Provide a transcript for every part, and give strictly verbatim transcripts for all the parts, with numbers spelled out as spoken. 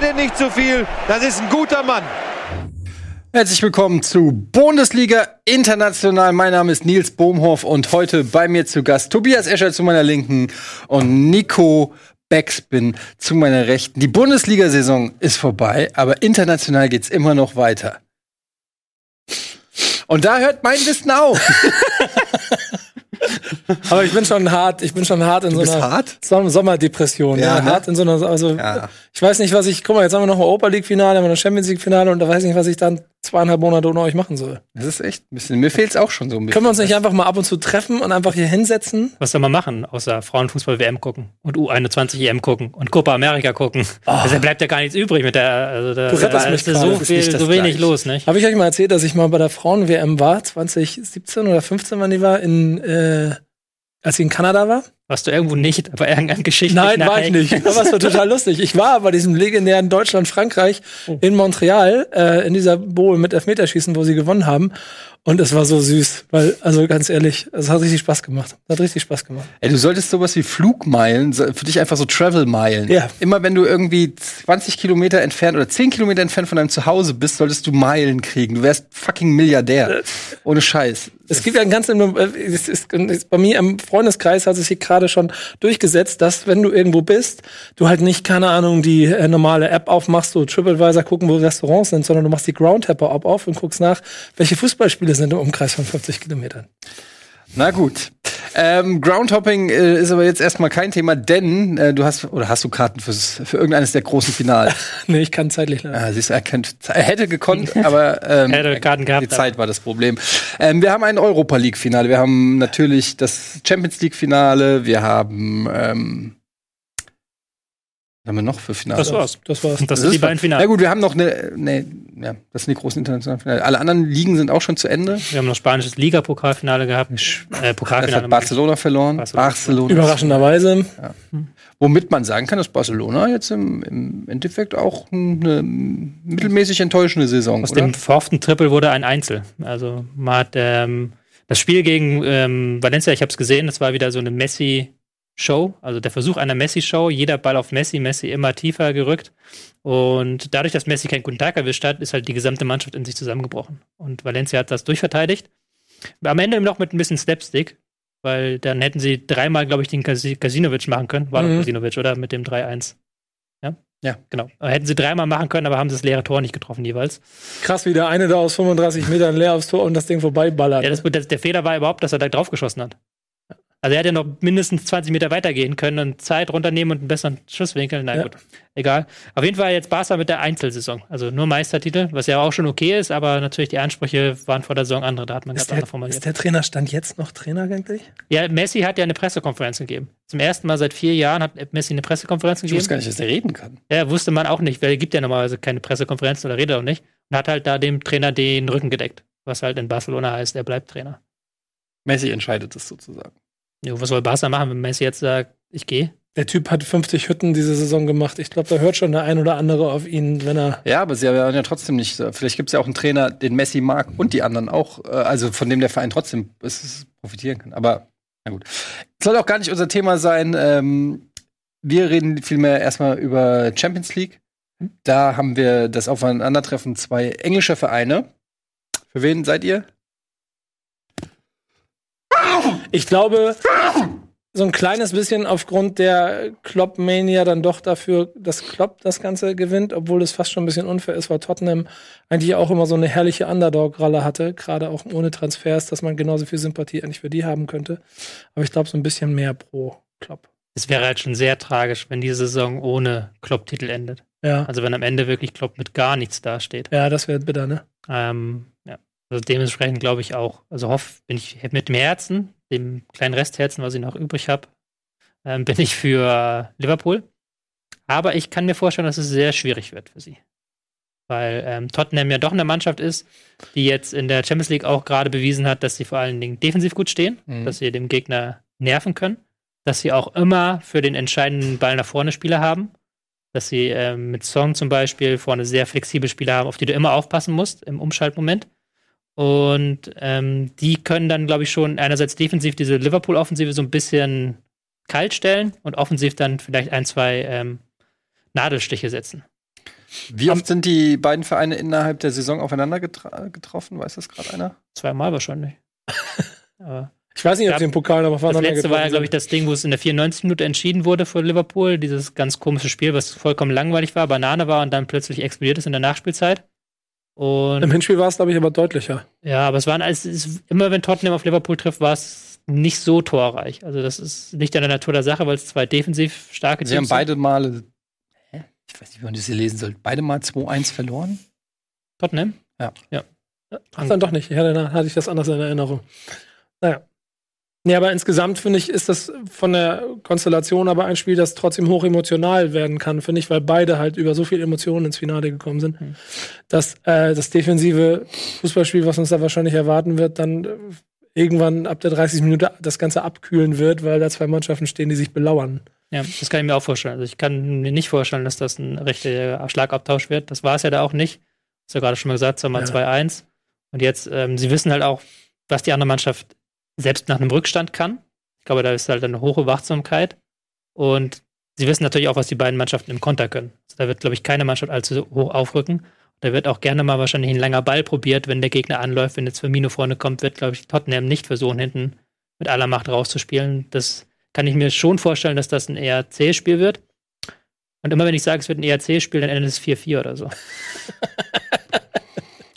bitte nicht zu viel. Das ist ein guter Mann. Herzlich willkommen zu Bundesliga International. Mein Name ist Nils Boomhoff und heute bei mir zu Gast Tobias Escher zu meiner Linken und Nico Backspin zu meiner Rechten. Die Bundesliga-Saison ist vorbei, aber international geht's immer noch weiter. Und da hört mein Wissen auf. Aber ich bin schon hart, ich bin schon hart in so einer hart? Sommerdepression. Ja, ja, ne? Hart in so einer, also ja. Ich weiß nicht, was ich, guck mal, jetzt haben wir noch ein Europa League Finale, haben wir noch ein Champions League Finale und da weiß ich nicht, was ich dann zweieinhalb Monate ohne euch machen soll. Das ist echt ein bisschen, mir fehlt's auch schon so ein bisschen. Können wir uns nicht einfach mal ab und zu treffen und einfach hier hinsetzen? Was soll man machen, außer Frauenfußball-W M gucken und U einundzwanzig E M gucken und Copa America gucken? Oh. Also da bleibt ja gar nichts übrig mit der, also da, da, da ist so viel, so wenig los, nicht? Habe ich euch mal erzählt, dass ich mal bei der Frauen-W M war, zwanzig siebzehn oder fünfzehn, wann die war, in, äh, als ich in Kanada war. Warst du irgendwo nicht, aber irgendeine Geschichte? Nein, war ich nicht. Aber es war total lustig. Ich war bei diesem legendären Deutschland-Frankreich oh. in Montreal, äh, in dieser Bowl mit Elfmeterschießen, wo sie gewonnen haben. Und es war so süß, weil, also ganz ehrlich, es hat richtig Spaß gemacht. Es hat richtig Spaß gemacht. Ey, du solltest sowas wie Flugmeilen, für dich einfach so Travel-Meilen. Ja. Immer wenn du irgendwie zwanzig Kilometer entfernt oder zehn Kilometer entfernt von deinem Zuhause bist, solltest du Meilen kriegen. Du wärst fucking Milliardär. Äh. Ohne Scheiß. Es gibt ja ein ganz, bei mir im Freundeskreis hat es hier gerade schon durchgesetzt, dass wenn du irgendwo bist, du halt nicht, keine Ahnung, die äh, normale App aufmachst, so TripAdvisor gucken, wo Restaurants sind, sondern du machst die Groundhopper-App auf und guckst nach, welche Fußballspiele sind im Umkreis von fünfzig Kilometern. Na gut. Ähm, Groundhopping äh, ist aber jetzt erstmal kein Thema, denn äh, du hast, oder hast du Karten fürs, für irgendeines der großen Finals? Nee, ich kann zeitlich leider. Ah, siehst du, er, kennt, er hätte gekonnt, aber ähm, hätte Karten gehabt, die Zeit war das Problem. Ähm, wir haben ein Europa League Finale, wir haben natürlich das Champions League Finale, wir haben ähm, was haben wir noch für Finale? Das war's. Das war's. Das, das ist die beiden Finale. Na gut, wir haben noch eine, nee, ja, das sind die großen internationalen Finale. Alle anderen Ligen sind auch schon zu Ende. Wir haben noch spanisches Liga-Pokalfinale gehabt. Äh, Pokalfinale. Das hat Barcelona verloren. Barcelona. Barcelona. Überraschenderweise. Ja. Hm. Womit man sagen kann, dass Barcelona jetzt im, im Endeffekt auch eine mittelmäßig enttäuschende Saison, Aus oder? Dem verhofften Triple wurde ein Einzel. Also man hat ähm, das Spiel gegen ähm, Valencia, ich habe es gesehen, das war wieder so eine Messi- Show, also der Versuch einer Messi-Show, jeder Ball auf Messi, Messi immer tiefer gerückt. Und dadurch, dass Messi keinen guten Tag erwischt hat, ist halt die gesamte Mannschaft in sich zusammengebrochen. Und Valencia hat das durchverteidigt. Am Ende noch mit ein bisschen Slapstick, weil dann hätten sie dreimal, glaube ich, den Cas- Casinovic machen können. War doch mhm. Casinovic, oder? Mit dem drei eins. Ja? Ja, genau. Hätten sie dreimal machen können, aber haben sie das leere Tor nicht getroffen jeweils. Krass, wie der eine da aus fünfunddreißig Metern leer aufs Tor und das Ding vorbeiballert. Ja, das, das, der Fehler war überhaupt, dass er da drauf geschossen hat. Also er hätte ja noch mindestens zwanzig Meter weitergehen können und Zeit runternehmen und einen besseren Schusswinkel. Na ja. Gut, egal. Auf jeden Fall jetzt Barca mit der Einzelsaison. Also nur Meistertitel, was ja auch schon okay ist, aber natürlich die Ansprüche waren vor der Saison andere. Da hat man ganz andere formuliert. Ist der Trainerstand jetzt noch Trainer eigentlich? Ja, Messi hat ja eine Pressekonferenz gegeben. Zum ersten Mal seit vier Jahren hat Messi eine Pressekonferenz gegeben. Ich wusste gar nicht, dass er reden kann. Ja, wusste man auch nicht, weil es gibt ja normalerweise keine Pressekonferenzen oder redet auch nicht. Und hat halt da dem Trainer den Rücken gedeckt. Was halt in Barcelona heißt, er bleibt Trainer. Messi entscheidet es sozusagen. Jo, was soll Barca machen, wenn Messi jetzt sagt, ich gehe? Der Typ hat fünfzig Hütten diese Saison gemacht. Ich glaube, da hört schon der ein oder andere auf ihn, wenn er... Ja, aber sie haben ja trotzdem nicht... Vielleicht gibt es ja auch einen Trainer, den Messi mag und die anderen auch. Also von dem der Verein trotzdem profitieren kann. Aber, na gut. Soll auch gar nicht unser Thema sein. Wir reden vielmehr erstmal über Champions League. Da haben wir das Aufeinandertreffen zwei englischer Vereine. Für wen seid ihr? Ich glaube, so ein kleines bisschen aufgrund der Klopp-Mania dann doch dafür, dass Klopp das Ganze gewinnt, obwohl es fast schon ein bisschen unfair ist, weil Tottenham eigentlich auch immer so eine herrliche Underdog-Ralle hatte, gerade auch ohne Transfers, dass man genauso viel Sympathie eigentlich für die haben könnte. Aber ich glaube, so ein bisschen mehr pro Klopp. Es wäre halt schon sehr tragisch, wenn die Saison ohne Klopp-Titel endet. Ja. Also wenn am Ende wirklich Klopp mit gar nichts dasteht. Ja, das wäre bitter, ne? Ähm, ja. Also dementsprechend glaube ich auch. Also hoff, bin ich mit dem Herzen, dem kleinen Restherzen, was ich noch übrig habe, ähm, bin ich für Liverpool. Aber ich kann mir vorstellen, dass es sehr schwierig wird für sie. Weil ähm, Tottenham ja doch eine Mannschaft ist, die jetzt in der Champions League auch gerade bewiesen hat, dass sie vor allen Dingen defensiv gut stehen, mhm. dass sie dem Gegner nerven können, dass sie auch immer für den entscheidenden Ball nach vorne Spieler haben, dass sie ähm, mit Song zum Beispiel vorne sehr flexible Spieler haben, auf die du immer aufpassen musst im Umschaltmoment. Und ähm, die können dann, glaube ich, schon einerseits defensiv diese Liverpool-Offensive so ein bisschen kalt stellen und offensiv dann vielleicht ein, zwei ähm, Nadelstiche setzen. Wie oft sind die beiden Vereine innerhalb der Saison aufeinander getra- getroffen? Weiß das gerade einer? Zweimal wahrscheinlich. Aber ich weiß nicht, ob sie den Pokal noch aufeinander getroffen sind. Das letzte war ja, glaube ich, das Ding, wo es in der vierundneunzigsten Minute entschieden wurde für Liverpool. Dieses ganz komische Spiel, was vollkommen langweilig war, Banane war und dann plötzlich explodiert ist in der Nachspielzeit. Und im Hinspiel war es, glaube ich, aber deutlicher. Ja, aber es waren alles, es, immer wenn Tottenham auf Liverpool trifft, war es nicht so torreich. Also das ist nicht an der Natur der Sache, weil es zwei defensiv starke Teams sind. Sie haben beide Male, hä? Ich weiß nicht, wie man das hier lesen soll, beide Mal zwei eins verloren? Tottenham? Ja. ja. Ach, dann doch nicht. Ich hatte, hatte ich das anders in Erinnerung. Naja. Ja, aber insgesamt, finde ich, ist das von der Konstellation aber ein Spiel, das trotzdem hoch emotional werden kann, finde ich, weil beide halt über so viel Emotionen ins Finale gekommen sind, mhm. dass äh, das defensive Fußballspiel, was uns da wahrscheinlich erwarten wird, dann irgendwann ab der dreißigsten Minute das Ganze abkühlen wird, weil da zwei Mannschaften stehen, die sich belauern. Ja, das kann ich mir auch vorstellen. Also ich kann mir nicht vorstellen, dass das ein rechter Schlagabtausch wird. Das war es ja da auch nicht. Hast du ja gerade schon mal gesagt, es war mal zwei eins. Und jetzt, ähm, sie wissen halt auch, was die andere Mannschaft selbst nach einem Rückstand kann. Ich glaube, da ist halt eine hohe Wachsamkeit. Und sie wissen natürlich auch, was die beiden Mannschaften im Konter können. Also da wird, glaube ich, keine Mannschaft allzu hoch aufrücken. Da wird auch gerne mal wahrscheinlich ein langer Ball probiert, wenn der Gegner anläuft. Wenn jetzt Firmino vorne kommt, wird, glaube ich, Tottenham nicht versuchen, hinten mit aller Macht rauszuspielen. Das kann ich mir schon vorstellen, dass das ein eher zähes Spiel wird. Und immer wenn ich sage, es wird ein eher zähes Spiel, dann endet es vier vier oder so.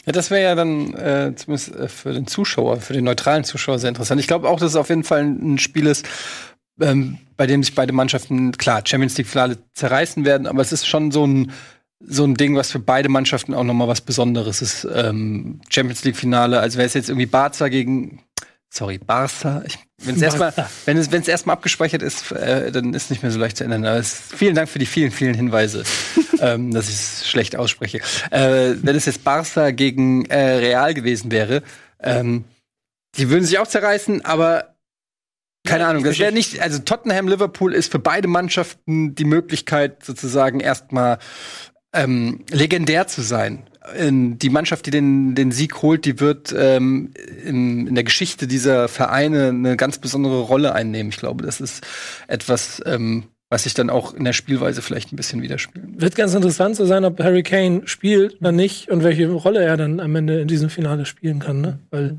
Ja, das wäre ja dann äh, zumindest äh, für den Zuschauer, für den neutralen Zuschauer sehr interessant. Ich glaube auch, dass es auf jeden Fall ein Spiel ist, ähm, bei dem sich beide Mannschaften, klar, Champions League-Finale zerreißen werden, aber es ist schon so ein, so ein Ding, was für beide Mannschaften auch nochmal was Besonderes ist. Ähm, Champions League-Finale, also wäre es jetzt irgendwie Barca gegen, sorry, Barca, ich, wenn's erstmal, wenn es wenn's erstmal abgespeichert ist, äh, dann ist nicht mehr so leicht zu ändern. Aber es, vielen Dank für die vielen, vielen Hinweise, ähm, dass ich es schlecht ausspreche. Äh, wenn es jetzt Barca gegen äh, Real gewesen wäre, ähm, die würden sich auch zerreißen, aber keine ja, Ahnung. Das wäre nicht, also Tottenham, Liverpool ist für beide Mannschaften die Möglichkeit, sozusagen erstmal ähm, legendär zu sein. Die Mannschaft, die den, den Sieg holt, die wird ähm, in, in der Geschichte dieser Vereine eine ganz besondere Rolle einnehmen. Ich glaube, das ist etwas, ähm, was sich dann auch in der Spielweise vielleicht ein bisschen widerspiegelt. Wird ganz interessant zu sein, ob Harry Kane spielt oder nicht und welche Rolle er dann am Ende in diesem Finale spielen kann. Ne? Weil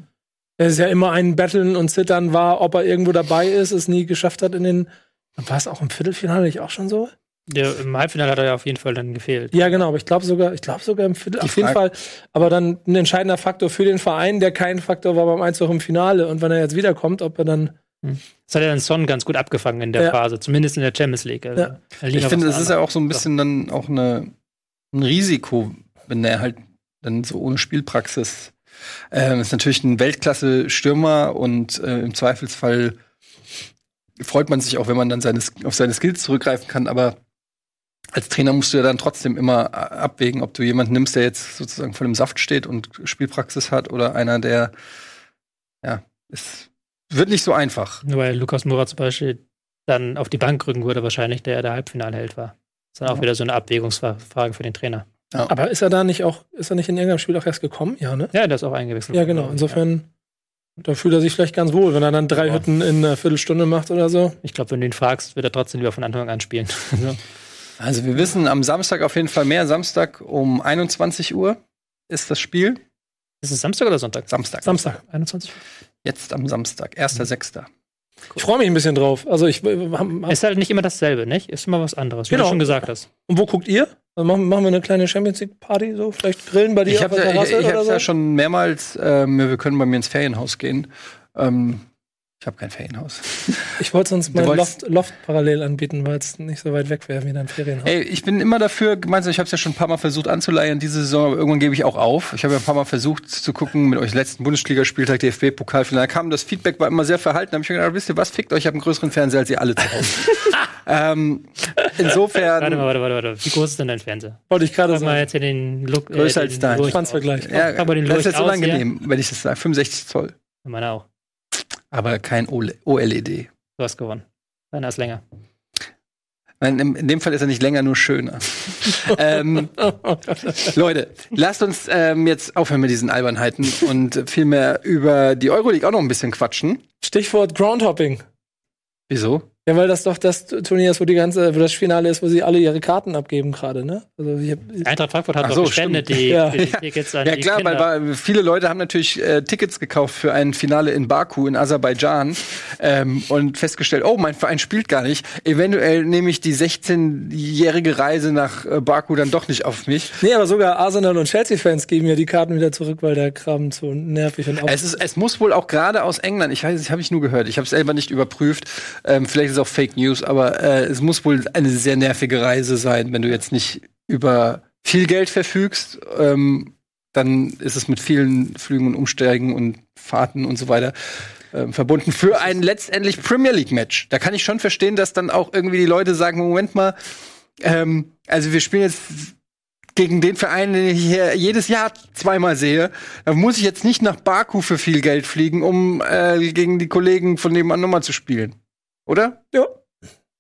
es ja immer ein Battlen und Zittern war, ob er irgendwo dabei ist, es nie geschafft hat in den. War es auch im Viertelfinale nicht auch schon so? Ja, im Halbfinale hat er ja auf jeden Fall dann gefehlt. Ja, genau, aber ich glaube sogar, ich glaube sogar im Viertel, auf jeden Fall, aber dann ein entscheidender Faktor für den Verein, der kein Faktor war beim Einzug im Finale. Und wenn er jetzt wiederkommt, ob er dann. Das hat ja dann Son ganz gut abgefangen in der ja. Phase, zumindest in der Champions League. Also, ja. Ich finde, es ist ja auch so ein bisschen dann auch eine, ein Risiko, wenn er halt dann so ohne Spielpraxis ähm, ist natürlich ein Weltklasse-Stürmer und äh, im Zweifelsfall freut man sich auch, wenn man dann seine, auf seine Skills zurückgreifen kann, aber als Trainer musst du ja dann trotzdem immer abwägen, ob du jemanden nimmst, der jetzt sozusagen voll im Saft steht und Spielpraxis hat oder einer, der, ja, es wird nicht so einfach. Nur weil Lukas Murat zum Beispiel dann auf die Bank rücken würde wahrscheinlich, der der Halbfinalheld war. Das ist dann auch ja. wieder so eine Abwägungsfrage für den Trainer. Ja. Aber ist er da nicht auch, ist er nicht in irgendeinem Spiel auch erst gekommen? Ja, ne? Ja, der ist auch eingewechselt. Ja, genau. Insofern, da fühlt er sich vielleicht ganz wohl, wenn er dann drei ja. Hütten in einer Viertelstunde macht oder so. Ich glaube, wenn du ihn fragst, wird er trotzdem lieber von Anfang an spielen. so. Also wir wissen am Samstag auf jeden Fall mehr. Samstag um einundzwanzig Uhr ist das Spiel. Ist es Samstag oder Sonntag? Samstag. Samstag, einundzwanzig Uhr. Jetzt am Samstag, erster sechster Mhm. Cool. Ich freue mich ein bisschen drauf. Also ich haben, haben ist halt nicht immer dasselbe, nicht? Ist immer was anderes, wie genau. du schon gesagt hast. Und wo guckt ihr? Also machen, machen wir eine kleine Champions League Party so? Vielleicht grillen bei dir ich auf der Terrasse? Ich, ich, ich habe es so? ja schon mehrmals, äh, wir können bei mir ins Ferienhaus gehen. Ähm, Ich habe kein Ferienhaus. Ich wollte sonst mal Loft, Loft parallel anbieten, weil es nicht so weit weg wäre wie dein Ferienhaus. Ey, ich bin immer dafür, gemeinsam, ich habe es ja schon ein paar Mal versucht anzuleihen diese Saison, aber irgendwann gebe ich auch auf. Ich habe ja ein paar Mal versucht zu gucken mit euch letzten Bundesligaspieltag, D F B-Pokalfinale. Da kam das Feedback, war immer sehr verhalten. Da habe ich mir gedacht, wisst ihr was, fickt euch, ich habe einen größeren Fernseher als ihr alle zu Hause. ähm, insofern. Warte mal, warte, warte, warte. Wie groß ist denn dein Fernseher? Wollte ich gerade sagen. Jetzt hier den Look, größer äh, als dein. Schwanzvergleich. Ja, ja, das ist jetzt unangenehm, hier. Wenn ich das sage. fünfundsechzig Zoll. Meiner auch. Aber kein O L E D. Du hast gewonnen. Deiner ist länger. Nein, in dem Fall ist er nicht länger, nur schöner. ähm, Leute, lasst uns ähm, jetzt aufhören mit diesen Albernheiten und vielmehr über die Euroleague auch noch ein bisschen quatschen. Stichwort Groundhopping. Wieso? Ja, weil das doch das Turnier ist, wo die ganze, wo das Finale ist, wo sie alle ihre Karten abgeben gerade, ne? Also ich hab, Eintracht Frankfurt hat so, doch gespendet die, ja. die, die Tickets an ja, die klar, Kinder. Weil viele Leute haben natürlich äh, Tickets gekauft für ein Finale in Baku in Aserbaidschan ähm, und festgestellt, oh, mein Verein spielt gar nicht. Eventuell nehme ich die sechzehnjährige Reise nach äh, Baku dann doch nicht auf mich. Nee, aber sogar Arsenal und Chelsea-Fans geben ja die Karten wieder zurück, weil der Kram zu nervig und auf. Es, es muss wohl auch gerade aus England, ich weiß, das habe ich nur gehört, ich habe es selber nicht überprüft, ähm, vielleicht auch Fake News, aber äh, es muss wohl eine sehr nervige Reise sein, wenn du jetzt nicht über viel Geld verfügst, ähm, dann ist es mit vielen Flügen und Umsteigen und Fahrten und so weiter äh, verbunden für ein letztendlich Premier League Match. Da kann ich schon verstehen, dass dann auch irgendwie die Leute sagen, Moment mal, ähm, also wir spielen jetzt gegen den Verein, den ich hier jedes Jahr zweimal sehe, da muss ich jetzt nicht nach Baku für viel Geld fliegen, um äh, gegen die Kollegen von nebenan nochmal zu spielen. Oder? Ja.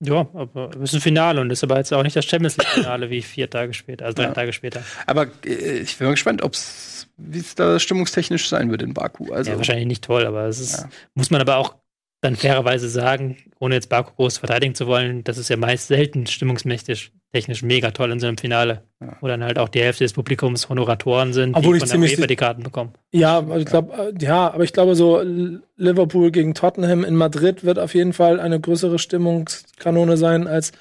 Ja, aber es ist ein Finale und ist aber jetzt auch nicht das Champions League Finale wie vier Tage später, also drei ja. Tage später. Aber äh, ich bin mal gespannt, ob's, wie es da stimmungstechnisch sein wird in Baku. Also ja, wahrscheinlich nicht toll, aber es ist, ja. muss man aber auch dann fairerweise sagen, ohne jetzt Baku groß verteidigen zu wollen, das ist ja meist selten stimmungsmächtig technisch mega toll in so einem Finale, ja. wo dann halt auch die Hälfte des Publikums Honoratoren sind, obwohl die von der UEFA die Karten bekommen. Ja, aber ich glaube, ja, aber ich glaube so Liverpool gegen Tottenham in Madrid wird auf jeden Fall eine größere Stimmungskanone sein als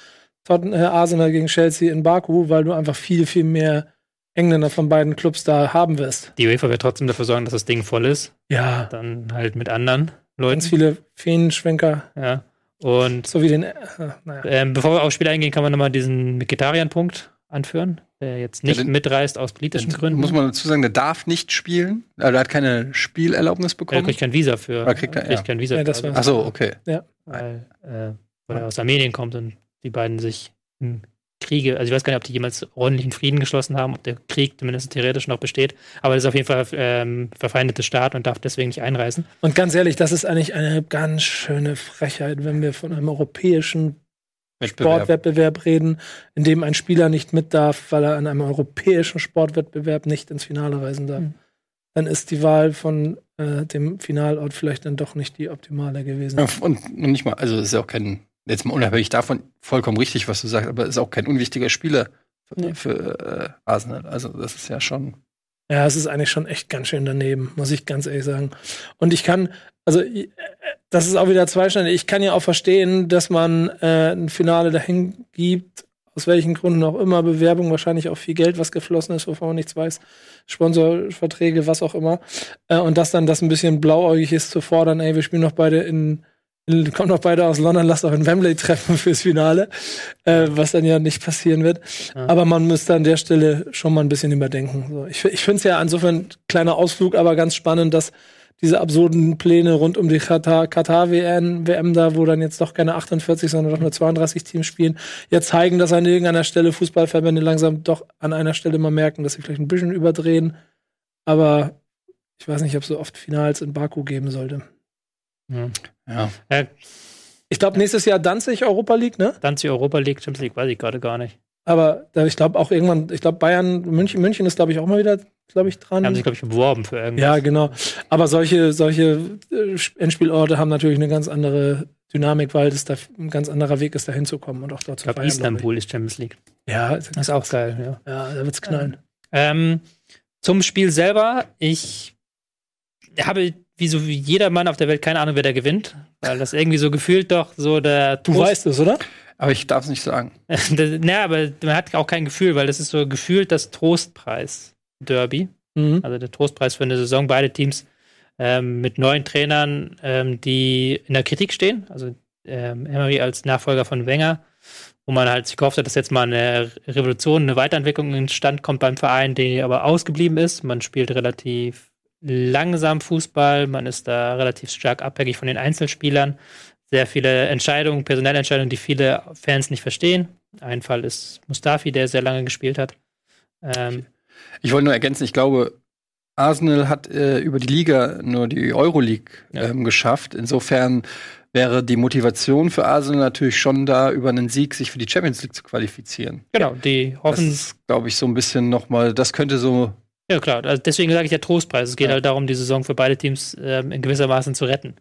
Tottenham, Arsenal gegen Chelsea in Baku, weil du einfach viel, viel mehr Engländer von beiden Clubs da haben wirst. Die UEFA wird trotzdem dafür sorgen, dass das Ding voll ist. Ja. Dann halt mit anderen Leuten. Ganz viele Fähnenschwenker. Ja. Und so wie den, äh, naja. ähm, bevor wir aufs Spiel eingehen, kann man nochmal diesen Vegetarian-Punkt anführen, der jetzt nicht ja, den, mitreist aus politischen Gründen. Muss man dazu sagen, der darf nicht spielen, also er hat keine Spielerlaubnis bekommen. Er kriegt kein Visa für. Er kriegt, er, kriegt ja. kein Visa ja, für. Ach so, okay. Ja. Weil, äh, weil er aus Armenien kommt und die beiden sich im Kriege, also ich weiß gar nicht, ob die jemals ordentlichen Frieden geschlossen haben, ob der Krieg zumindest theoretisch noch besteht, aber das ist auf jeden Fall ähm, verfeindete Staat und darf deswegen nicht einreisen. Und ganz ehrlich, das ist eigentlich eine ganz schöne Frechheit, wenn wir von einem europäischen Wettbewerb. Sportwettbewerb reden, in dem ein Spieler nicht mit darf, weil er an einem europäischen Sportwettbewerb nicht ins Finale reisen darf. Mhm. Dann ist die Wahl von äh, dem Finalort vielleicht dann doch nicht die optimale gewesen. Ja, und nicht mal, also es ist ja auch kein jetzt mal unabhängig davon, vollkommen richtig, was du sagst, aber ist auch kein unwichtiger Spieler für, nee. für äh, Arsenal. Also das ist ja schon... Ja, es ist eigentlich schon echt ganz schön daneben, muss ich ganz ehrlich sagen. Und ich kann, also das ist auch wieder zweischneidig, ich kann ja auch verstehen, dass man äh, ein Finale dahin gibt, aus welchen Gründen auch immer, Bewerbung, wahrscheinlich auch viel Geld, was geflossen ist, wovon man nichts weiß, Sponsorverträge, was auch immer. Äh, und dass dann das ein bisschen blauäugig ist zu fordern, ey, wir spielen noch beide in... Kommt noch beide aus London, lasst auch in Wembley treffen fürs Finale, äh, was dann ja nicht passieren wird. Ja. Aber man müsste an der Stelle schon mal ein bisschen überdenken. So, ich ich finde es ja insofern ein kleiner Ausflug, aber ganz spannend, dass diese absurden Pläne rund um die Katar-W M, da, wo dann jetzt doch keine achtundvierzig, sondern doch nur zweiunddreißig Teams spielen, ja zeigen, dass an irgendeiner Stelle Fußballverbände langsam doch an einer Stelle mal merken, dass sie vielleicht ein bisschen überdrehen. Aber ich weiß nicht, ob es so oft Finals in Baku geben sollte. Ja. Ja. Ich glaube, nächstes Jahr Danzig Europa League, ne? Danzig Europa League, Champions League, weiß ich gerade gar nicht. Aber ich glaube auch irgendwann, ich glaube Bayern, München, München ist, glaube ich, auch mal wieder, glaube ich, dran. Die haben sich, glaube ich, beworben für irgendwas. Ja, genau. Aber solche, solche Endspielorte haben natürlich eine ganz andere Dynamik, weil das da ein ganz anderer Weg ist, da hinzukommen und auch dort zu feiern. Istanbul ist Champions League. Ja, das ist auch geil. Ja, ja, da wird's knallen. Ähm, zum Spiel selber, ich habe wie so wie jeder Mann auf der Welt, keine Ahnung, wer da gewinnt. Weil das irgendwie so gefühlt doch so der Trost. Du weißt es, oder? Aber ich darf es nicht sagen. Naja, aber man hat auch kein Gefühl, weil das ist so gefühlt das Trostpreis-Derby. Mhm. Also der Trostpreis für eine Saison. Beide Teams ähm, mit neuen Trainern, ähm, die in der Kritik stehen. Also ähm, Emery als Nachfolger von Wenger, wo man halt sich gehofft hat, dass jetzt mal eine Revolution, eine Weiterentwicklung in Stand kommt beim Verein, die aber ausgeblieben ist. Man spielt relativ langsam Fußball, man ist da relativ stark abhängig von den Einzelspielern. Sehr viele Entscheidungen, Personalentscheidungen, die viele Fans nicht verstehen. Ein Fall ist Mustafi, der sehr lange gespielt hat. Ähm ich wollte nur ergänzen, ich glaube, Arsenal hat äh, über die Liga nur die Euroleague ähm, ja. geschafft. Insofern wäre die Motivation für Arsenal natürlich schon da, über einen Sieg sich für die Champions League zu qualifizieren. Genau, die hoffen... Das ist, glaube ich, so ein bisschen nochmal, das könnte so... Ja, klar. Also deswegen sage ich ja Trostpreis. Es geht ja. halt darum, die Saison für beide Teams ähm, in gewissermaßen zu retten.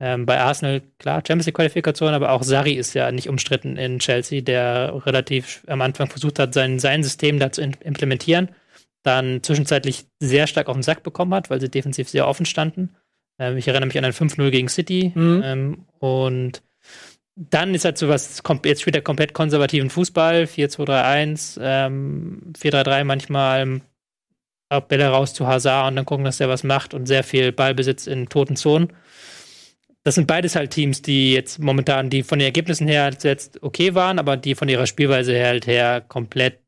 Ähm, bei Arsenal, klar, Champions-League-Qualifikation, aber auch Sarri ist ja nicht umstritten in Chelsea, der relativ am Anfang versucht hat, sein, sein System da zu in- implementieren, dann zwischenzeitlich sehr stark auf den Sack bekommen hat, weil sie defensiv sehr offen standen. Ähm, ich erinnere mich an ein fünf null gegen City. Mhm. Ähm, und dann ist halt so was, jetzt spielt er komplett konservativen Fußball, vier zwei drei eins, ähm, vier drei drei manchmal, auch Bälle raus zu Hazard und dann gucken, dass der was macht und sehr viel Ballbesitz in toten Zonen. Das sind beides halt Teams, die jetzt momentan, die von den Ergebnissen her jetzt okay waren, aber die von ihrer Spielweise her halt her komplett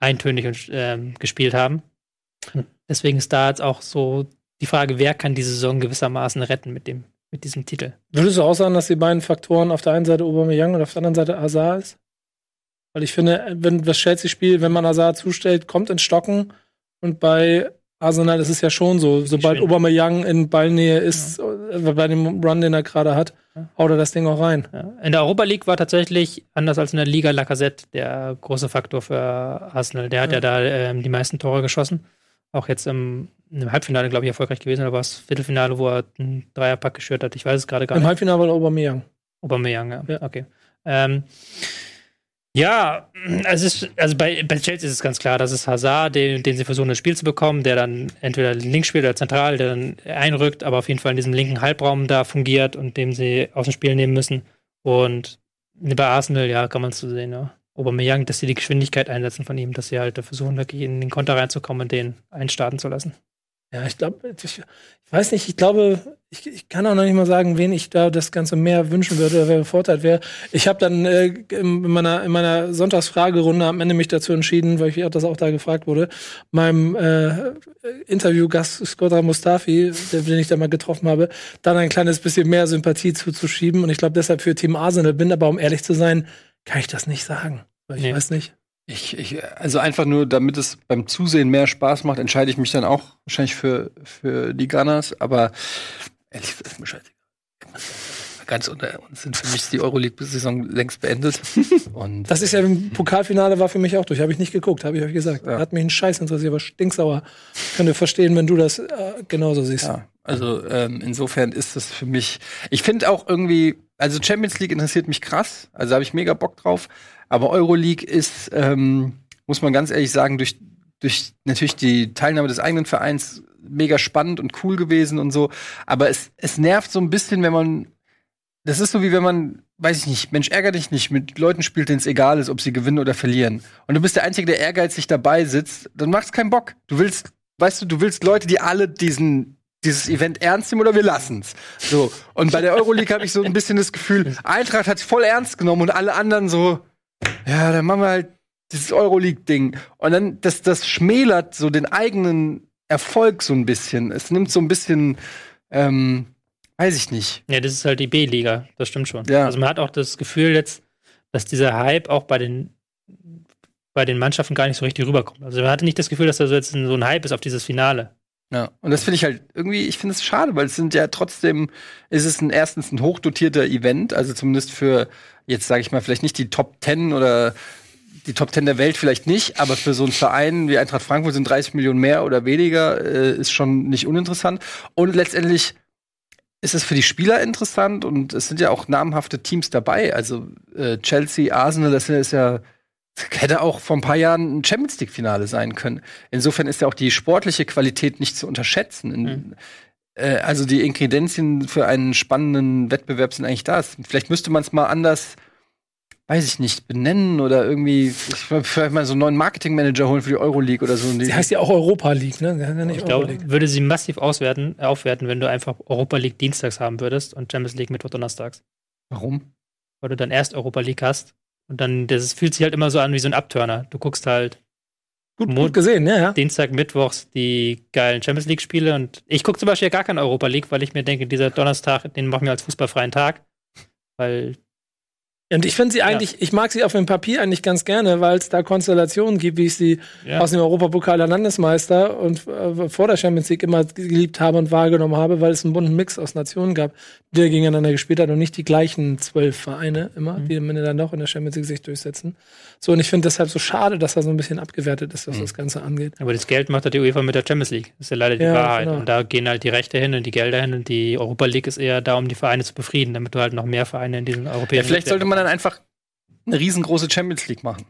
eintönig und, ähm, gespielt haben. Deswegen ist da jetzt auch so die Frage, wer kann die Saison gewissermaßen retten mit dem, mit diesem Titel. Würdest du auch sagen, dass die beiden Faktoren auf der einen Seite Aubameyang und auf der anderen Seite Hazard ist? Weil ich finde, wenn das Chelsea-Spiel, wenn man Hazard zustellt, kommt ins Stocken. Und bei Arsenal ist es ja schon so, sobald Aubameyang in Ballnähe ist, ja, bei dem Run, den er gerade hat, haut er das Ding auch rein. Ja. In der Europa League war tatsächlich, anders als in der Liga, Lacazette der große Faktor für Arsenal. Der hat ja, ja da ähm, die meisten Tore geschossen. Auch jetzt im, im Halbfinale, glaube ich, erfolgreich gewesen. Oder war es Viertelfinale, wo er einen Dreierpack geschürt hat? Ich weiß es gerade gar Im nicht. Im Halbfinale war Aubameyang. Aubameyang, ja. ja. Okay. Ähm, Ja, es ist, also bei, bei Chelsea ist es ganz klar, das ist Hazard, den, den sie versuchen, ins Spiel zu bekommen, der dann entweder links spielt oder zentral, der dann einrückt, aber auf jeden Fall in diesem linken Halbraum da fungiert und dem sie aus dem Spiel nehmen müssen. Und bei Arsenal, ja, kann man es so sehen, ja. Aubameyang, dass sie die Geschwindigkeit einsetzen von ihm, dass sie halt versuchen, wirklich in den Konter reinzukommen und den einstarten zu lassen. Ja, ich glaube, ich, ich weiß nicht, ich glaube, ich, ich kann auch noch nicht mal sagen, wen ich da das Ganze mehr wünschen würde oder wer bevorteilt wäre. Ich habe dann äh, in meiner, in meiner Sonntagsfragerunde am Ende mich dazu entschieden, weil ich auch das auch da gefragt wurde, meinem äh, Interviewgast Skoda Mustafi, den ich da mal getroffen habe, dann ein kleines bisschen mehr Sympathie zuzuschieben. Und ich glaube, deshalb für Team Arsenal bin, aber um ehrlich zu sein, kann ich das nicht sagen. Weil ich nee. weiß nicht. Ich, ich, also einfach nur, damit es beim Zusehen mehr Spaß macht, entscheide ich mich dann auch wahrscheinlich für, für die Gunners, aber ehrlich, das ist mir scheißegal. Ganz unter uns sind für mich die Euroleague-Saison längst beendet. Und das ist ja im Pokalfinale war für mich auch durch, habe ich nicht geguckt, habe ich euch gesagt. Ja. Hat mich ein Scheiß interessiert, aber stinksauer. Ich könnte verstehen, wenn du das äh, genauso siehst. Ja. Also ähm, insofern ist das für mich, ich finde auch irgendwie, also Champions League interessiert mich krass, also habe ich mega Bock drauf. Aber Euroleague ist, ähm, muss man ganz ehrlich sagen, durch, durch natürlich die Teilnahme des eigenen Vereins mega spannend und cool gewesen und so. Aber es, es nervt so ein bisschen, wenn man, das ist so wie wenn man, weiß ich nicht, Mensch, ärger dich nicht, mit Leuten spielt, denen es egal ist, ob sie gewinnen oder verlieren. Und du bist der Einzige, der ehrgeizig dabei sitzt, dann macht's keinen Bock. Du willst, weißt du, du willst Leute, die alle diesen dieses Event ernst nehmen oder wir lassen's. So. Und bei der Euroleague habe ich so ein bisschen das Gefühl, Eintracht hat's voll ernst genommen und alle anderen so, ja, dann machen wir halt dieses Euroleague-Ding. Und dann, das, das schmälert so den eigenen Erfolg so ein bisschen. Es nimmt so ein bisschen, ähm, weiß ich nicht. Ja, das ist halt die B-Liga, das stimmt schon. Ja. Also man hat auch das Gefühl jetzt, dass dieser Hype auch bei den, bei den Mannschaften gar nicht so richtig rüberkommt. Also man hatte nicht das Gefühl, dass da so jetzt so ein Hype ist auf dieses Finale. Ja, und das finde ich halt irgendwie, ich finde es schade, weil es sind ja trotzdem, ist es ein, erstens ein hochdotierter Event, also zumindest für, jetzt sage ich mal, vielleicht nicht die Top Ten oder die Top Ten der Welt vielleicht nicht, aber für so einen Verein wie Eintracht Frankfurt sind dreißig Millionen mehr oder weniger, äh, ist schon nicht uninteressant. Und letztendlich ist es für die Spieler interessant und es sind ja auch namhafte Teams dabei, also äh, Chelsea, Arsenal, das ist ja hätte auch vor ein paar Jahren ein Champions-League-Finale sein können. Insofern ist ja auch die sportliche Qualität nicht zu unterschätzen. Mhm. Äh, also die Inkredenzien für einen spannenden Wettbewerb sind eigentlich da. Vielleicht müsste man es mal anders, weiß ich nicht, benennen oder irgendwie vielleicht mal so einen neuen Marketingmanager holen für die Euroleague oder so. Sie heißt ja auch Europa League, ne? Ja, nicht ich glaube, würde sie massiv auswerten, aufwerten, wenn du einfach Europa League dienstags haben würdest und Champions League Mittwoch donnerstags. Warum? Weil du dann erst Europa League hast. Und dann, das fühlt sich halt immer so an wie so ein Abturner. Du guckst halt gut, Mond, gut gesehen, ja, ja. Dienstag, Mittwochs die geilen Champions-League-Spiele. Und ich gucke zum Beispiel ja gar kein Europa League, weil ich mir denke, dieser Donnerstag, den machen wir als fußballfreien Tag. Weil Und ich finde sie eigentlich, ja. ich mag sie auf dem Papier eigentlich ganz gerne, weil es da Konstellationen gibt, wie ich sie ja. aus dem Europapokal der Landesmeister und äh, vor der Champions League immer geliebt habe und wahrgenommen habe, weil es einen bunten Mix aus Nationen gab, der gegeneinander gespielt hat und nicht die gleichen zwölf Vereine immer, mhm. die am Ende dann doch in der Champions League sich durchsetzen. So, und ich finde deshalb so schade, dass da so ein bisschen abgewertet ist, was mhm. das Ganze angeht. Aber das Geld macht halt die UEFA mit der Champions League. Das ist ja leider die ja, Wahrheit. Genau. Und da gehen halt die Rechte hin und die Gelder hin und die Europa League ist eher da, um die Vereine zu befrieden, damit du halt noch mehr Vereine in diesen europäischen ja, vielleicht sollte man dann einfach eine riesengroße Champions League machen.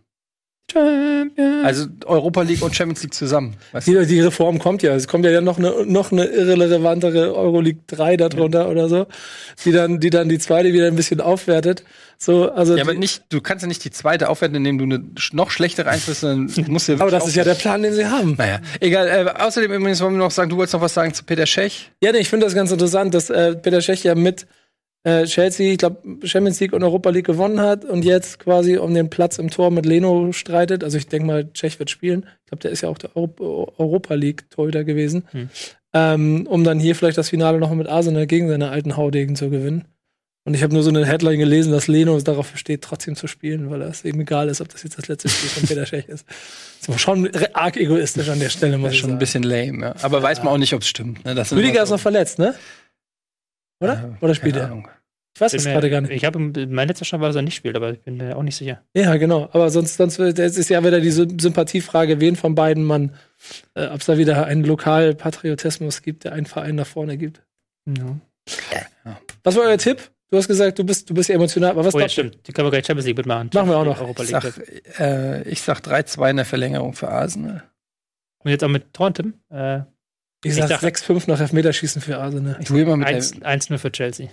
Champions. Also Europa League und Champions League zusammen. Weißt du? die, die Reform kommt ja. Es kommt ja noch eine, noch eine irrelevantere Euroleague drei darunter ja. oder so, die dann, die dann die zweite wieder ein bisschen aufwertet. So, also ja, aber nicht, du kannst ja nicht die zweite aufwerten, indem du eine noch schlechtere einführst, sondern musst ja aber das ist ja der Plan, den sie haben. Naja, egal. Äh, außerdem übrigens wollen wir noch sagen, du wolltest noch was sagen zu Petr Čech? Ja, nee, ich finde das ganz interessant, dass äh, Petr Čech ja mit Chelsea, ich glaube, Champions League und Europa League gewonnen hat und jetzt quasi um den Platz im Tor mit Leno streitet. Also ich denke mal, Čech wird spielen. Ich glaube, der ist ja auch der Euro- Europa League-Torhüter gewesen. Hm. Ähm, um dann hier vielleicht das Finale noch mit Arsenal gegen seine alten Haudegen zu gewinnen. Und ich habe nur so eine Headline gelesen, dass Leno darauf versteht, trotzdem zu spielen, weil es eben egal ist, ob das jetzt das letzte Spiel von Petr Čech ist. Das ist schon arg egoistisch an der Stelle, muss ich sagen. Das ist schon ein bisschen lame, ja. Aber ja. weiß man auch nicht, ob es stimmt. Ne? Rüdiger so. Ist noch verletzt, ne? Oder? Ja, Oder spielt er? Ich weiß es gerade gar nicht. Ich habe mein letzter Stand war, dass er nicht spielt, aber ich bin mir auch nicht sicher. Ja, genau. Aber sonst, sonst ist ja wieder die Sympathiefrage, wen von beiden man, äh, ob es da wieder einen Lokalpatriotismus gibt, der einen Verein nach vorne gibt. Ja. Ja. Was war euer Tipp? Du hast gesagt, du bist, du bist ja emotional. Aber was oh, ja, stimmt. Die können wir gleich Champions League mitmachen. Machen wir auch noch. Europa League. Ich sag, äh, ich sag drei zwei in der Verlängerung für Arsenal. Und jetzt auch mit Torentim. Äh, Ich, ich sag sechs fünf nach Elfmeterschießen für Arsenal. Ich will mal mit eins null für Chelsea.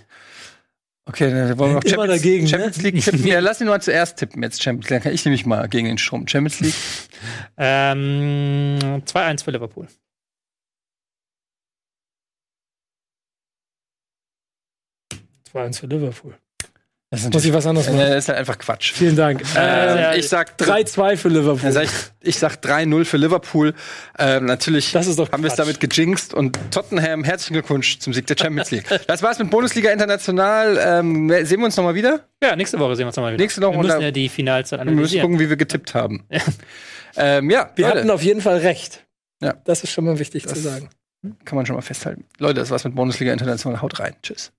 Okay, dann wollen wir noch Champions, dagegen, Champions League tippen. Ja, lass ihn mal zuerst tippen jetzt Champions League. Dann kann ich nämlich mal gegen den Strom. Champions League. ähm, zwei eins für Liverpool. zwei eins für Liverpool. Das ist Muss ich was anderes machen? Das ist halt einfach Quatsch. Vielen Dank. Ähm, ich sag drei zwei für Liverpool. Sag ich, ich sag drei null für Liverpool. Ähm, natürlich das ist doch haben wir es damit gejinxt. Und Tottenham, herzlichen Glückwunsch zum Sieg der Champions League. Das war's mit Bundesliga International. Ähm, sehen wir uns nochmal wieder? Ja, nächste Woche sehen wir uns nochmal wieder. Nächste Woche wir müssen ja die Finals dann analysieren. Wir müssen gucken, wie wir getippt haben. Ja. Ähm, ja, wir Leute. hatten auf jeden Fall recht. Ja. Das ist schon mal wichtig das zu sagen. Kann man schon mal festhalten. Leute, das war's mit Bundesliga International. Haut rein. Tschüss.